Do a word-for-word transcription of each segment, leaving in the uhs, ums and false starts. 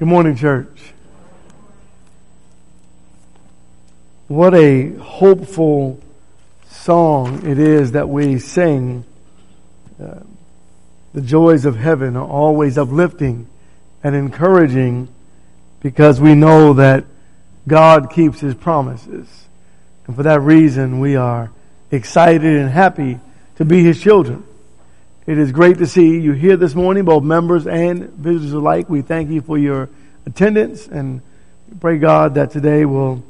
Good morning, church. What a hopeful song it is that we sing. Uh, the joys of heaven are always uplifting and encouraging because we know that God keeps His promises. And for that reason, we are excited and happy to be His children. It is great to see you here this morning, both members and visitors alike. We thank you for your attendance, and pray God that today will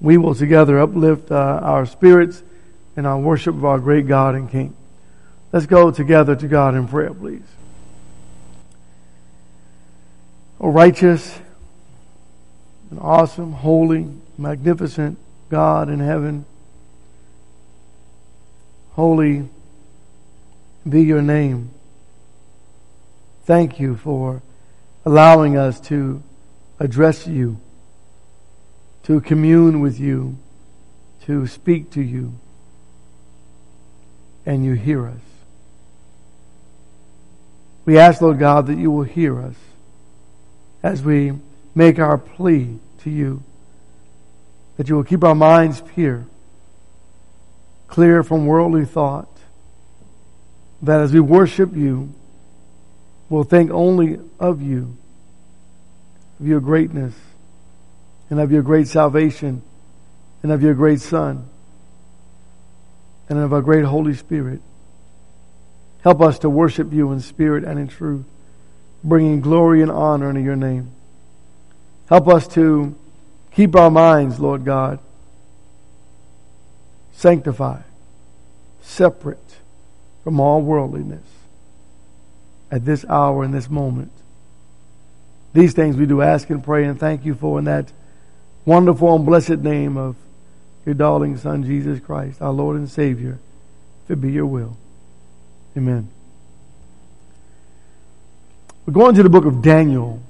we will together uplift uh, our spirits and our worship of our great God and King. Let's go together to God in prayer, please. O righteous, and awesome, holy, magnificent God in heaven, holy be your name. Thank you for allowing us to address you, to commune with you, to speak to you, and you hear us. We ask, Lord God, that you will hear us as we make our plea to you, that you will keep our minds pure, clear from worldly thought, that as we worship you, we'll think only of you, of your greatness, and of your great salvation, and of your great Son, and of our great Holy Spirit. Help us to worship you in spirit and in truth, bringing glory and honor into your name. Help us to keep our minds, Lord God, sanctified, separate from all worldliness at this hour and this moment. These things we do ask and pray and thank you for in that wonderful and blessed name of your darling Son, Jesus Christ, our Lord and Savior, if it be your will. Amen. We're going to the book of Daniel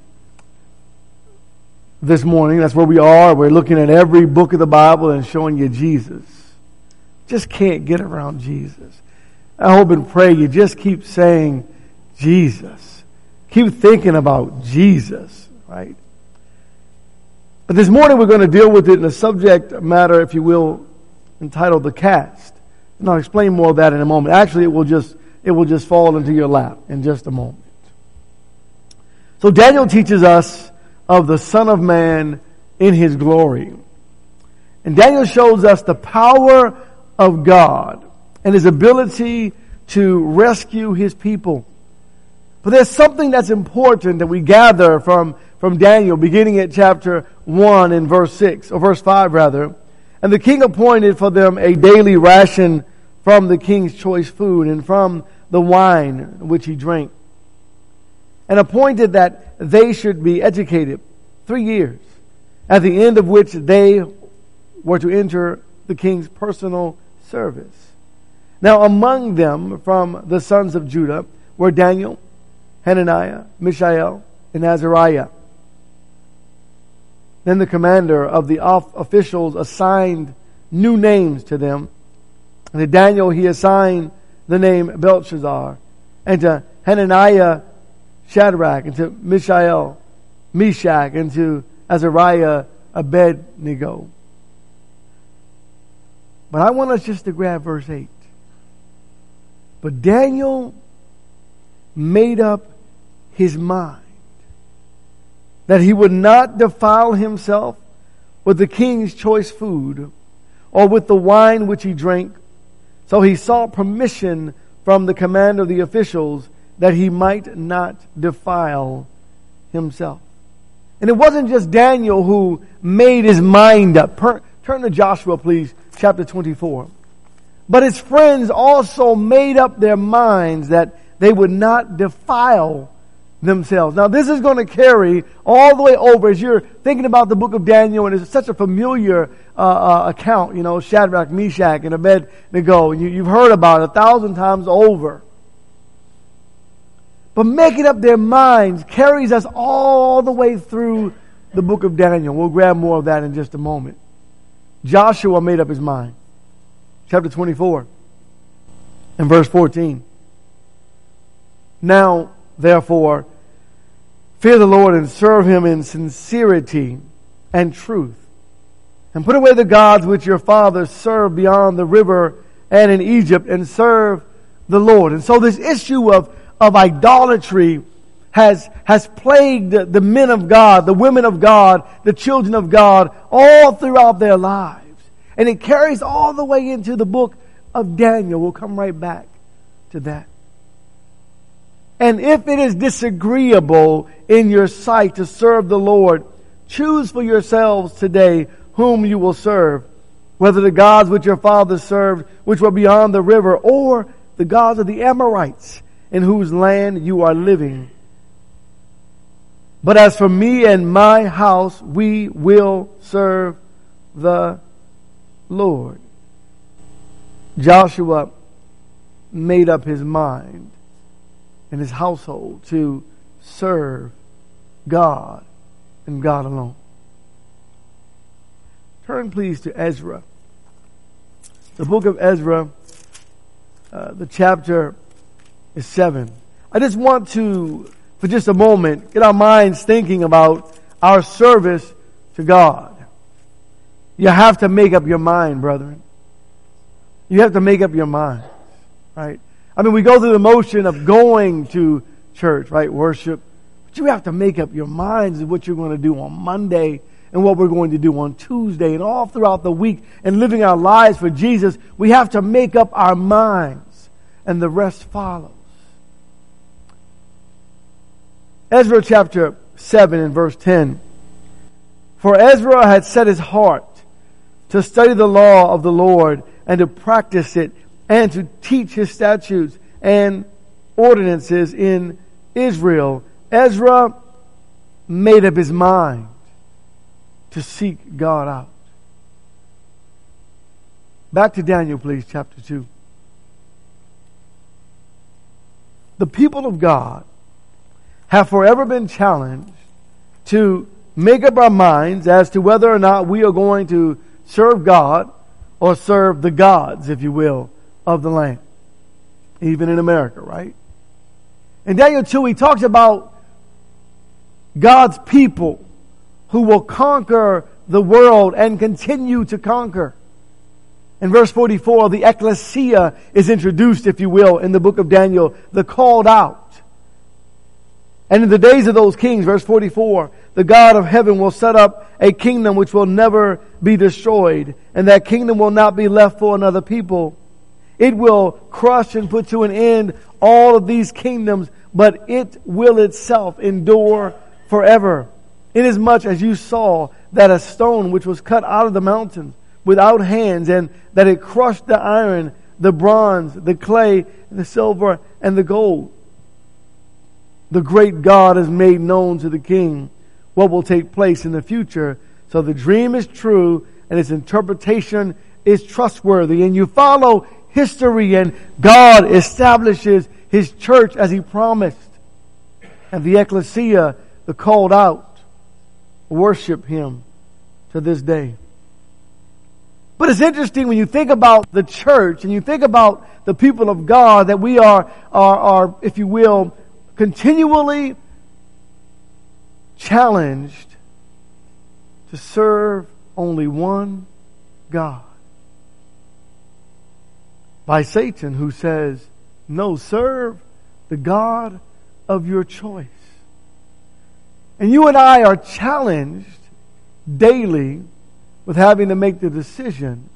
this morning. That's where we are. We're looking at every book of the Bible and showing you Jesus. Just can't get around Jesus. I hope and pray you just keep saying Jesus. Keep thinking about Jesus, right? But this morning we're going to deal with it in a subject matter, if you will, entitled The Cast. And I'll explain more of that in a moment. Actually, it will just it will just fall into your lap in just a moment. So Daniel teaches us of the Son of Man in his glory. And Daniel shows us the power of God and his ability to rescue his people. But there's something that's important that we gather from, from Daniel, beginning at chapter one and verse six, or verse five rather. And the king appointed for them a daily ration from the king's choice food and from the wine which he drank, and appointed that they should be educated three years, at the end of which they were to enter the king's personal service. Now among them from the sons of Judah were Daniel, Hananiah, Mishael, and Azariah. Then the commander of the officials assigned new names to them. And to Daniel he assigned the name Belteshazzar, and to Hananiah, Shadrach, and to Mishael, Meshach, and to Azariah, Abednego. But I want us just to grab verse eight. But Daniel made up his mind that he would not defile himself with the king's choice food or with the wine which he drank. So he sought permission from the commander of the officials that he might not defile himself. And it wasn't just Daniel who made his mind up. Per- turn to Joshua, please, chapter twenty-four. But his friends also made up their minds that they would not defile themselves. Now this is going to carry all the way over as you're thinking about the book of Daniel, and it's such a familiar uh, uh, account, you know, Shadrach, Meshach, and Abednego. You, you've heard about it a thousand times over. But making up their minds carries us all the way through the book of Daniel. We'll grab more of that in just a moment. Joshua made up his mind. Chapter twenty-four and verse fourteen. Now, therefore, Fear the Lord and serve him in sincerity and truth. And put away the gods which your fathers served beyond the river and in Egypt, and serve the Lord. And so this issue of, of idolatry has, has plagued the men of God, the women of God, the children of God, all throughout their lives. And it carries all the way into the book of Daniel. We'll come right back to that. And if it is disagreeable in your sight to serve the Lord, choose for yourselves today whom you will serve, whether the gods which your fathers served, which were beyond the river, or the gods of the Amorites, in whose land you are living. But as for me and my house, we will serve the Lord. Joshua made up his mind and his household to serve God and God alone. Turn please to Ezra. The book of Ezra, uh, the chapter is seven. I just want to, for just a moment, get our minds thinking about our service to God. You have to make up your mind, brethren. You have to make up your mind, right? I mean, we go through the motion of going to church, right? Worship. But you have to make up your minds of what you're going to do on Monday and what we're going to do on Tuesday and all throughout the week and living our lives for Jesus. We have to make up our minds, and the rest follows. Ezra chapter seven and verse ten. For Ezra had set his heart to study the law of the Lord and to practice it, and to teach his statutes and ordinances in Israel. Ezra made up his mind to seek God out. Back to Daniel, please, chapter two. The people of God have forever been challenged to make up our minds as to whether or not we are going to serve God or serve the gods, if you will, of the land, even in America, right? In Daniel two, he talks about God's people who will conquer the world and continue to conquer. In verse forty-four, the ecclesia is introduced, if you will, in the book of Daniel, the called out. And in the days of those kings, verse forty-four, the God of heaven will set up a kingdom which will never be destroyed, and that kingdom will not be left for another people. It will crush and put to an end all of these kingdoms, but it will itself endure forever. Inasmuch as you saw that a stone which was cut out of the mountain without hands, and that it crushed the iron, the bronze, the clay, the silver, and the gold. The great God has made known to the king what will take place in the future. So the dream is true, and its interpretation is trustworthy. And you follow history, and God establishes his church as he promised, and the ecclesia, the called out, worship him to this day. But it's interesting when you think about the church and you think about the people of God, that we are are, are if you will, continually challenged to serve only one God. By Satan, who says, no, serve the God of your choice. And you and I are challenged daily with having to make the decision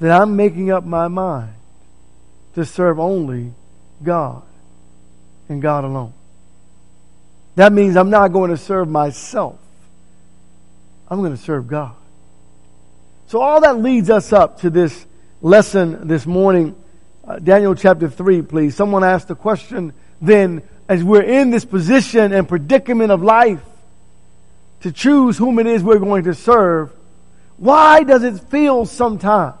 that I'm making up my mind to serve only God and God alone. That means I'm not going to serve myself. I'm going to serve God. So all that leads us up to this lesson this morning, uh, Daniel chapter three, please. Someone asked the question then, as we're in this position and predicament of life, to choose whom it is we're going to serve, why does it feel sometimes?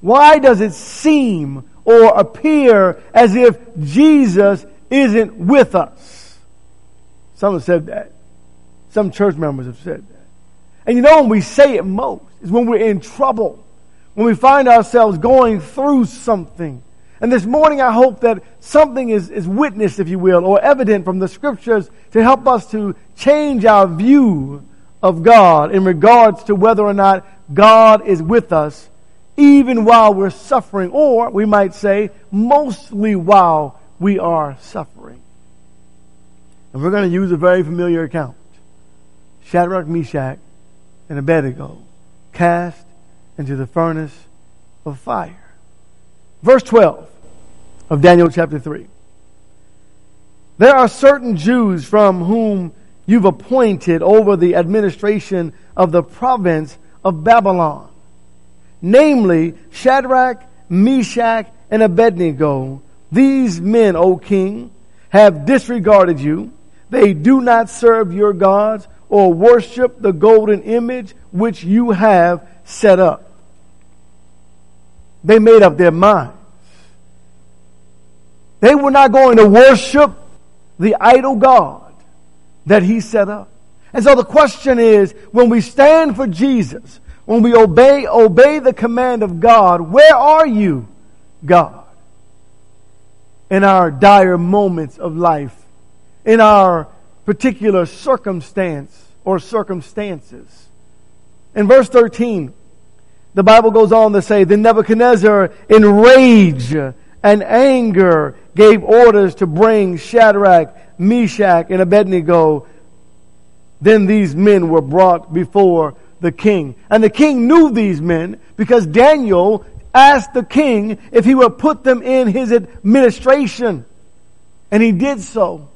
Why does it seem or appear as if Jesus isn't with us? Some have said that. Some church members have said that. And you know when we say it most is when we're in trouble. When we find ourselves going through something, And this morning I hope that something is, is witnessed, if you will, or evident from the Scriptures to help us to change our view of God in regards to whether or not God is with us even while we're suffering, or we might say mostly while we are suffering. And we're going to use a very familiar account. Shadrach, Meshach, and Abednego cast into the furnace of fire. Verse twelve of Daniel chapter three. There are certain Jews from whom you've appointed over the administration of the province of Babylon, namely Shadrach, Meshach, and Abednego. These men, O king, have disregarded you. They do not serve your gods or worship the golden image which you have set up. They made up their minds. They were not going to worship the idol god that he set up. And so the question is, when we stand for Jesus, when we obey, obey the command of God, where are you, God? In our dire moments of life, in our particular circumstance or circumstances. In verse thirteen, the Bible goes on to say, then Nebuchadnezzar, in rage and anger, gave orders to bring Shadrach, Meshach, and Abednego. Then these men were brought before the king. And the king knew these men because Daniel asked the king if he would put them in his administration. And he did so.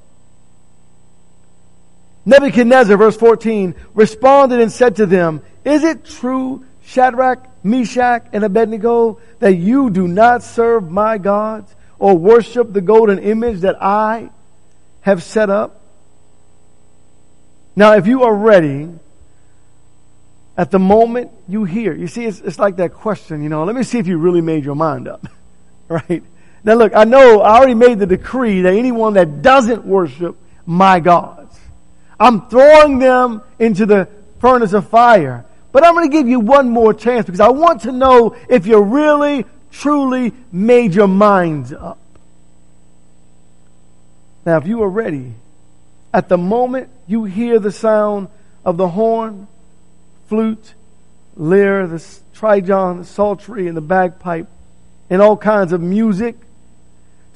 Nebuchadnezzar, verse fourteen, responded and said to them, is it true, Shadrach, Meshach, and Abednego, that you do not serve my gods or worship the golden image that I have set up? Now, if you are ready, at the moment you hear, you see, it's, it's like that question, you know, let me see if you really made your mind up, right? Now, look, I know I already made the decree that anyone that doesn't worship my gods, I'm throwing them into the furnace of fire. But I'm going to give you one more chance because I want to know if you really, truly made your minds up. Now, if you are ready, at the moment you hear the sound of the horn, flute, lyre, the trigon, the psaltery, and the bagpipe, and all kinds of music,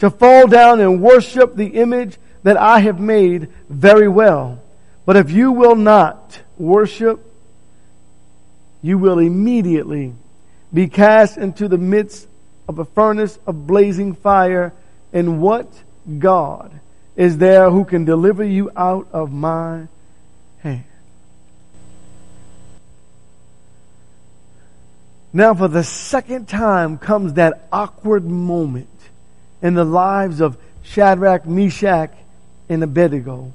to fall down and worship the image that I have made very well. But if you will not worship, you will immediately be cast into the midst of a furnace of blazing fire. And what God is there who can deliver you out of my hand? Now, for the second time comes that awkward moment in the lives of Shadrach, Meshach, and Abednego.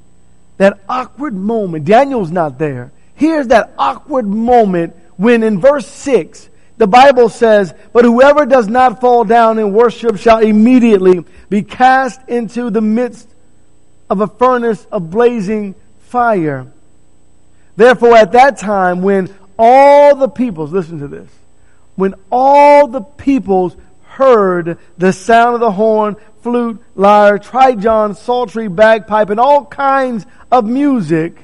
That awkward moment. Daniel's not there. Here's that awkward moment when in verse six, the Bible says, but whoever does not fall down in worship shall immediately be cast into the midst of a furnace of blazing fire. Therefore, at that time, when all the peoples, listen to this, when all the peoples heard the sound of the horn, flute, lyre, trigon, psaltery, bagpipe, and all kinds of music,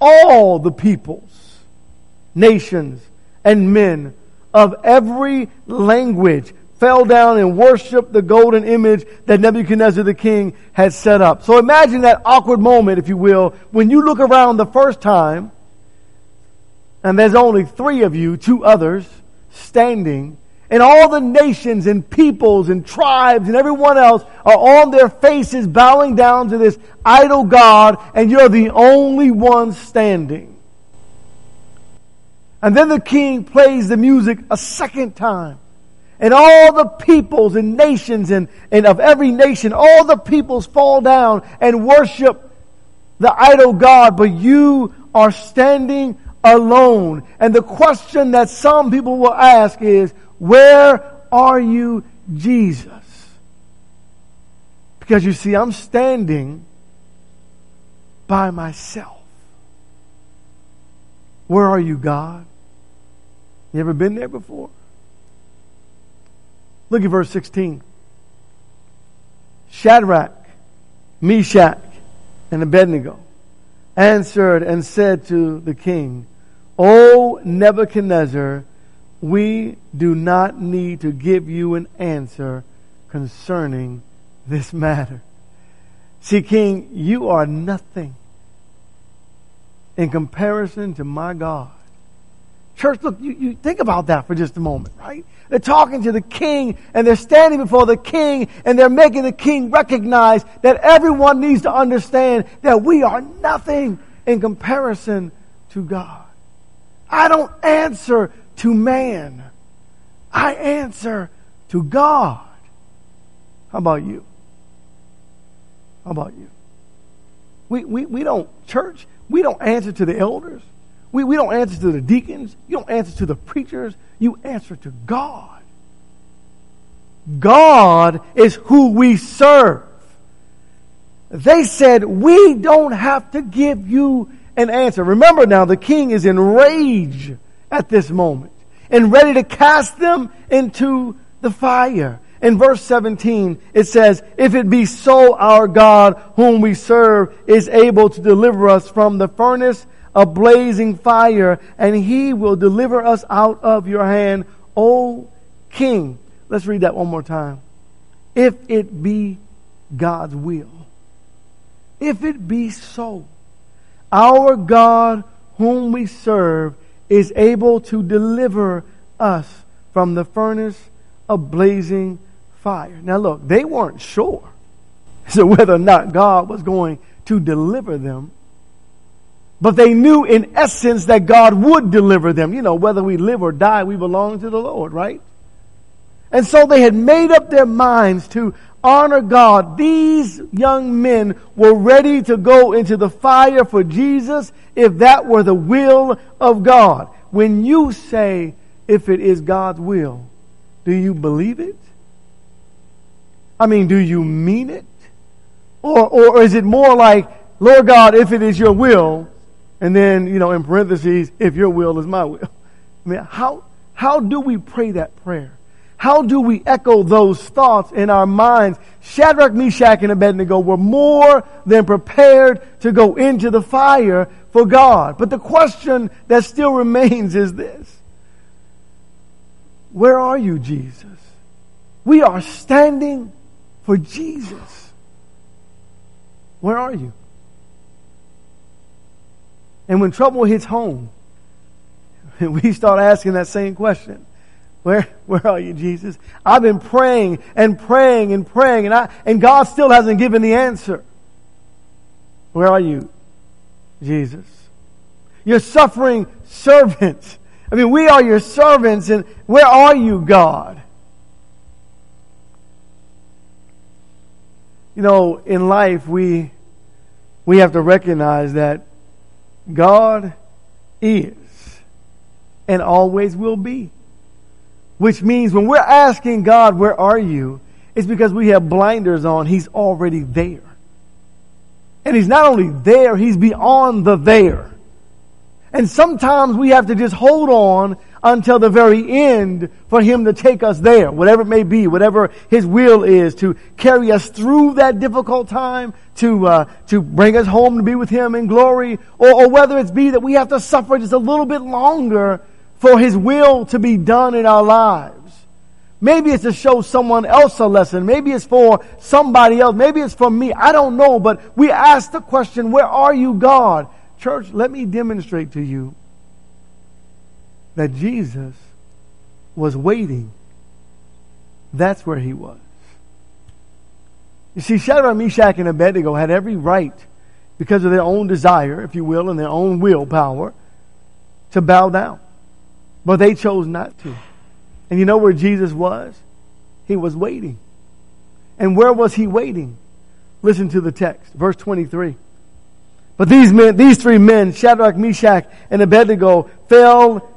all the peoples, nations, and men of every language fell down and worshiped the golden image that Nebuchadnezzar the king had set up. So imagine that awkward moment, if you will, when you look around the first time and there's only three of you, two others, standing, and all the nations and peoples and tribes and everyone else are on their faces bowing down to this idol god, and you're the only one standing. And then the king plays the music a second time. And all the peoples and nations and, and of every nation, all the peoples fall down and worship the idol god, but you are standing alone. And the question that some people will ask is, where are you, Jesus? Because you see, I'm standing by myself. Where are you, God? You ever been there before? Look at verse sixteen. Shadrach, Meshach, and Abednego answered and said to the king, O Nebuchadnezzar, we do not need to give you an answer concerning this matter. See, king, you are nothing in comparison to my God. Church, look, you, you think about that for just a moment, right? They're talking to the king, and they're standing before the king, and they're making the king recognize that everyone needs to understand that we are nothing in comparison to God. I don't answer to man. I answer to God. How about you? How about you? We we we don't, church, we don't answer to the elders. We, we don't answer to the deacons. You don't answer to the preachers. You answer to God. God is who we serve. They said, we don't have to give you an answer. Remember now, the king is enraged at this moment and ready to cast them into the fire. In verse seventeen, it says, if it be so, our God, whom we serve, is able to deliver us from the furnace of blazing fire, and he will deliver us out of your hand, O king. Let's read that one more time. If it be God's will, if it be so, our God, whom we serve, is able to deliver us from the furnace of blazing fire. Now look, they weren't sure as to whether or not God was going to deliver them, but they knew in essence that God would deliver them. You know, whether we live or die, we belong to the Lord, right? And so they had made up their minds to honor God. These young men were ready to go into the fire for Jesus if that were the will of God. When you say, if it is God's will, do you believe it? I mean, do you mean it? Or, or is it more like, Lord God, if it is your will, and then, you know, in parentheses, if your will is my will. I mean, how, how do we pray that prayer? How do we echo those thoughts in our minds? Shadrach, Meshach, and Abednego were more than prepared to go into the fire for God. But the question that still remains is this. Where are you, Jesus? We are standing for Jesus. Where are you? And when trouble hits home, we start asking that same question. Where, where are you, Jesus? I've been praying and praying and praying, and I, and God still hasn't given the answer. Where are you, Jesus? Your suffering servants. I mean, we are your servants, and where are you, God? You know, in life, we, we have to recognize that God is and always will be. Which means when we're asking God, where are you? It's because we have blinders on. He's already there. And He's not only there, He's beyond the there. And sometimes we have to just hold on until the very end for Him to take us there, whatever it may be, whatever His will is, to carry us through that difficult time, to uh, to bring us home to be with Him in glory, or, or whether it be that we have to suffer just a little bit longer for His will to be done in our lives. Maybe it's to show someone else a lesson. Maybe it's for somebody else. Maybe it's for me. I don't know, but we ask the question, where are you, God? Church, let me demonstrate to you that Jesus was waiting. That's where He was. You see, Shadrach, Meshach, and Abednego had every right, because of their own desire, if you will, and their own willpower, to bow down. But they chose not to. And you know where Jesus was? He was waiting. And where was He waiting? Listen to the text, verse twenty-three. But these men, these three men, Shadrach, Meshach, and Abednego, fell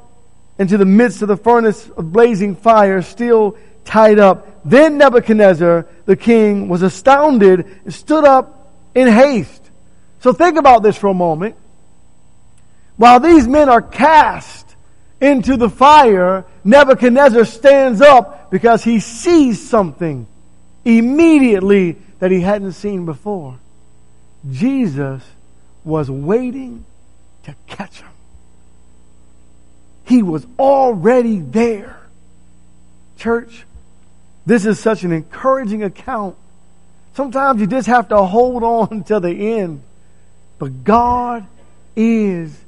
into the midst of the furnace of blazing fire, still tied up. Then Nebuchadnezzar, the king, was astounded and stood up in haste. So think about this for a moment. While these men are cast into the fire, Nebuchadnezzar stands up because he sees something immediately that he hadn't seen before. Jesus was waiting to catch him. He was already there. Church, this is such an encouraging account. Sometimes you just have to hold on to the end. But God is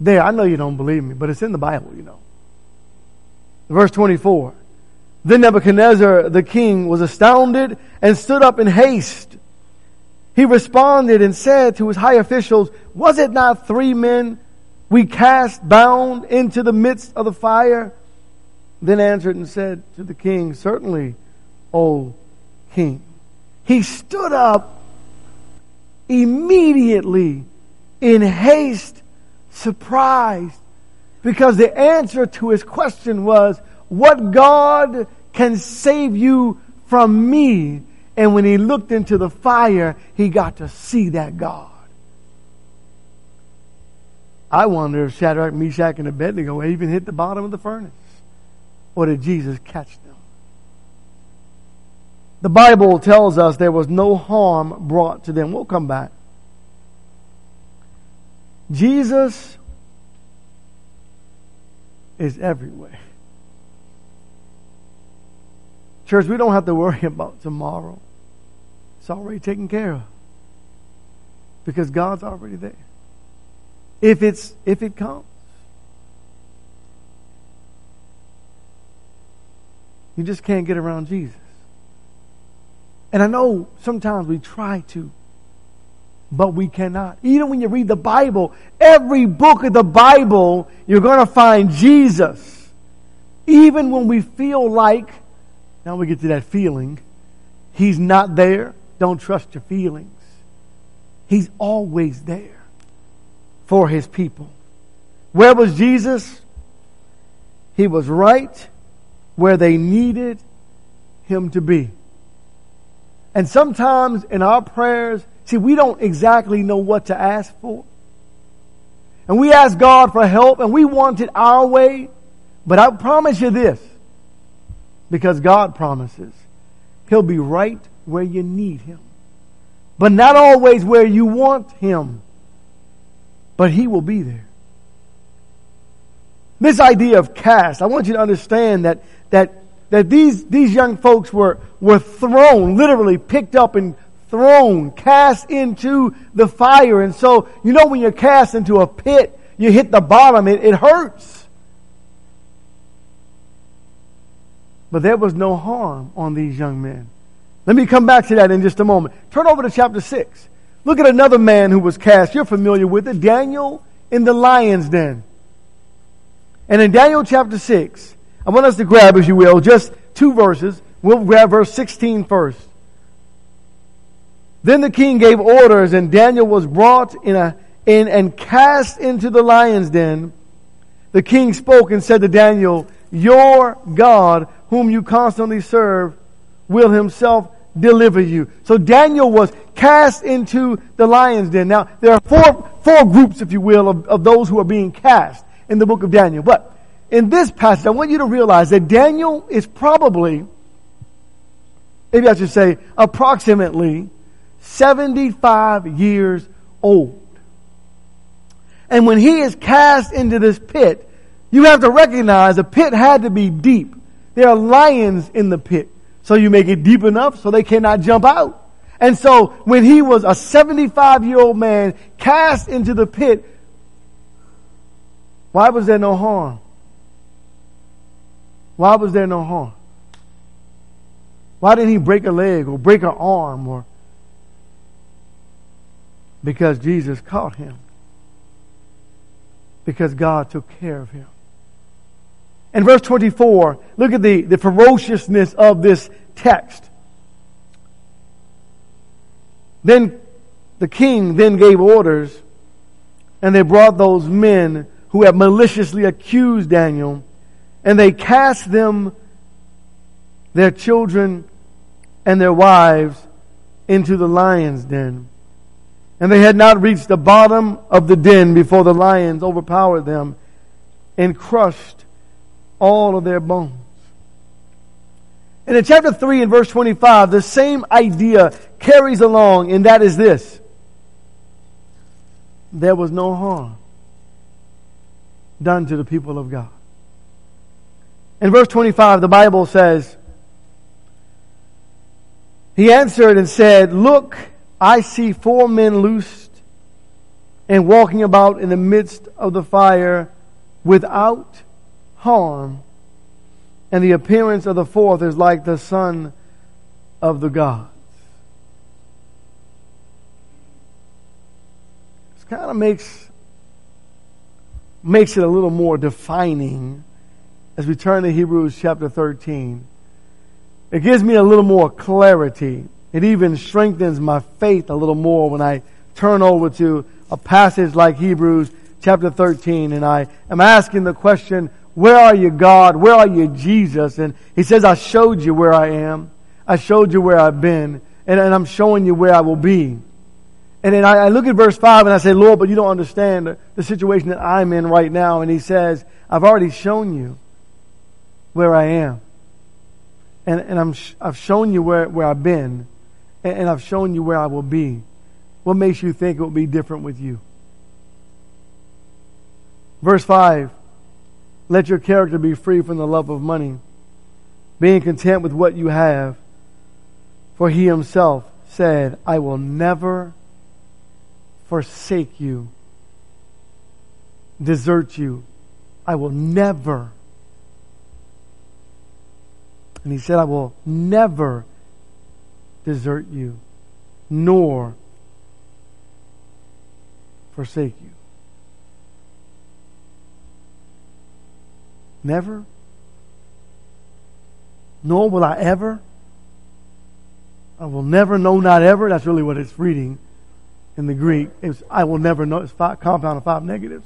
there. I know you don't believe me, but it's in the Bible, you know. Verse twenty-four. Then Nebuchadnezzar the king was astounded and stood up in haste. He responded and said to his high officials, "Was it not three men we cast bound into the midst of the fire?" Then answered and said to the king, "Certainly, O king." He stood up immediately in haste, surprised, because the answer to his question was, what God can save you from me? And when he looked into the fire, he got to see that God. I wonder if Shadrach, Meshach, and Abednego even hit the bottom of the furnace. Or did Jesus catch them? The Bible tells us there was no harm brought to them. We'll come back. Jesus is everywhere. Church, we don't have to worry about tomorrow. It's already taken care of. Because God's already there. If it's if it comes. You just can't get around Jesus. And I know sometimes we try to, but we cannot. Even when you read the Bible, every book of the Bible, you're going to find Jesus. Even when we feel like, now we get to that feeling, he's not there. Don't trust your feelings. He's always there for his people. Where was Jesus? He was right where they needed him to be. And sometimes in our prayers, see, we don't exactly know what to ask for. And we ask God for help, and we want it our way. But I promise you this, because God promises, he'll be right where you need him. But not always where you want him. But he will be there. This idea of cast, I want you to understand that that that these these young folks were were thrown, literally picked up and thrown, cast into the fire. And so, you know, when you're cast into a pit, you hit the bottom, it, it hurts. But there was no harm on these young men. Let me come back to that in just a moment. Turn over to chapter six. Look at another man who was cast. You're familiar with it. Daniel in the lion's den. And in Daniel chapter six, I want us to grab, if you will, just two verses. We'll grab verse sixteen first. Then the king gave orders, and Daniel was brought in, a, in and cast into the lion's den. The king spoke and said to Daniel, "Your God, whom you constantly serve, will himself deliver you." So Daniel was cast into the lion's den. Now, there are four, four groups, if you will, of, of those who are being cast in the book of Daniel. But in this passage, I want you to realize that Daniel is probably, maybe I should say, approximately seventy-five years old. And when he is cast into this pit, you have to recognize the pit had to be deep. There are lions in the pit. So you make it deep enough so they cannot jump out. And so when he was a seventy-five-year-old man cast into the pit, why was there no harm? Why was there no harm? Why didn't he break a leg or break an arm? Or because Jesus caught him. Because God took care of him. In verse twenty-four, look at the, the ferociousness of this text. Then the king then gave orders, and they brought those men who had maliciously accused Daniel, and they cast them, their children, and their wives into the lion's den. And they had not reached the bottom of the den before the lions overpowered them and crushed all of their bones. And in chapter three and verse twenty-five, the same idea carries along, and that is this: there was no harm done to the people of God. In verse twenty-five, the Bible says, he answered and said, "Look, I see four men loosed and walking about in the midst of the fire without harm, and the appearance of the fourth is like the Son of the gods." This kind of makes makes it a little more defining as we turn to Hebrews chapter thirteen. It gives me a little more clarity. It even strengthens my faith a little more when I turn over to a passage like Hebrews chapter thirteen, and I am asking the question, where are you, God? Where are you, Jesus? And he says, I showed you where I am. I showed you where I've been, and, and I'm showing you where I will be. And then I, I look at verse five and I say, Lord, but you don't understand the situation that I'm in right now. And he says, I've already shown you where I am. And, and I'm sh- I've shown you where, where I've been, and, and I've shown you where I will be. What makes you think it will be different with you? Verse five, let your character be free from the love of money, being content with what you have. For he himself said, I will never forsake you, desert you. I will never. And he said, I will never desert you, nor forsake you. Never, nor will I ever. I will never, no, not ever. That's really what it's reading in the Greek. It's I will never know. It's five, compound of five negatives.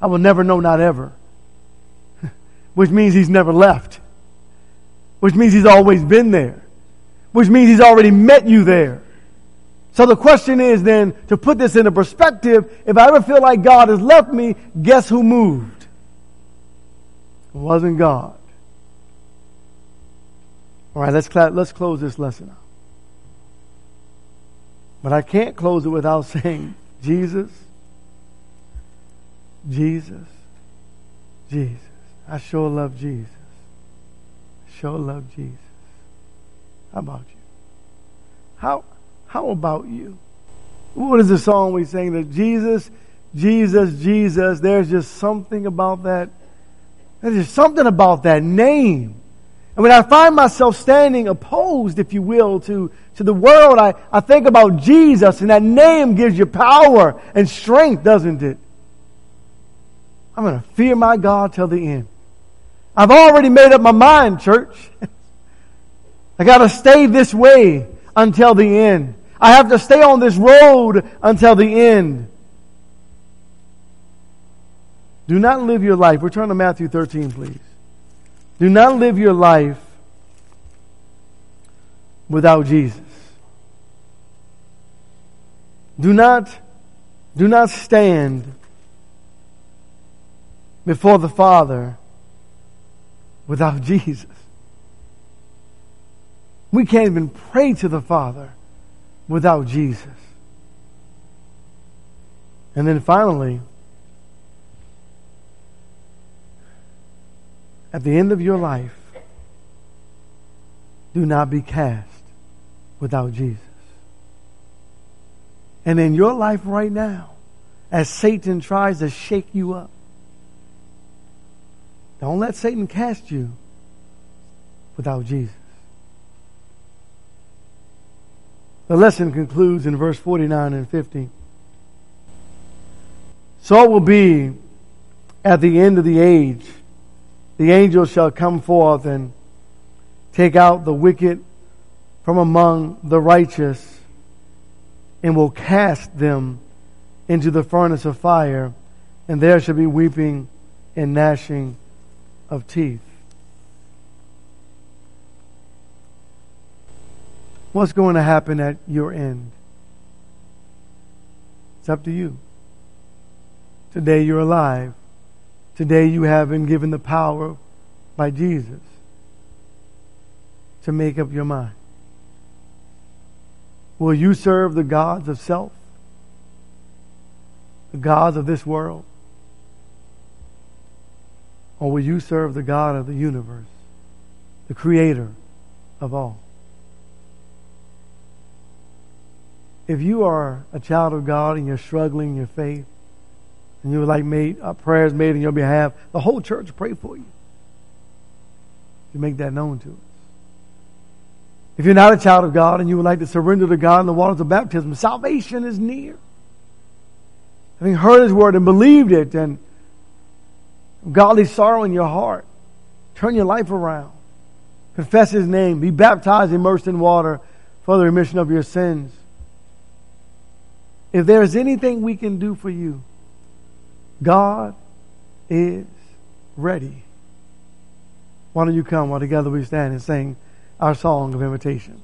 I will never know, not ever. Which means he's never left. Which means he's always been there. Which means he's already met you there. So the question is then, to put this into perspective, if I ever feel like God has left me, guess who moved? It wasn't God. All right, let's cl- let's close this lesson out. But I can't close it without saying, Jesus, Jesus, Jesus. I sure love Jesus. Sure love Jesus. How about you? How how about you? What is the song we sing? That Jesus, Jesus, Jesus. There's just something about that. There's just something about that name. And when I find myself standing opposed, if you will, to, to the world, I, I think about Jesus, and that name gives you power and strength, doesn't it? I'm going to fear my God till the end. I've already made up my mind, church. I got to stay this way until the end. I have to stay on this road until the end. Do not live your life. Return to Matthew thirteen, please. Do not live your life without Jesus. Do not, do not stand before the Father without Jesus. We can't even pray to the Father without Jesus. And then finally, at the end of your life, do not be cast without Jesus. And in your life right now, as Satan tries to shake you up, don't let Satan cast you without Jesus. The lesson concludes in verse forty-nine and fifty. So it will be at the end of the age. The angel shall come forth and take out the wicked from among the righteous, and will cast them into the furnace of fire, and there shall be weeping and gnashing of teeth. What's going to happen at your end? It's up to you. Today you're alive. Today you have been given the power by Jesus to make up your mind. Will you serve the gods of self? The gods of this world? Or will you serve the God of the universe, the creator of all? If you are a child of God and you're struggling in your faith, and you would like made, uh, prayers made on your behalf, the whole church pray for you. You make that known to us. If you're not a child of God and you would like to surrender to God in the waters of baptism, salvation is near. Having heard His word and believed it and godly sorrow in your heart, turn your life around. Confess His name. Be baptized, immersed in water for the remission of your sins. If there is anything we can do for you, God is ready. Why don't you come while together we stand and sing our song of invitation?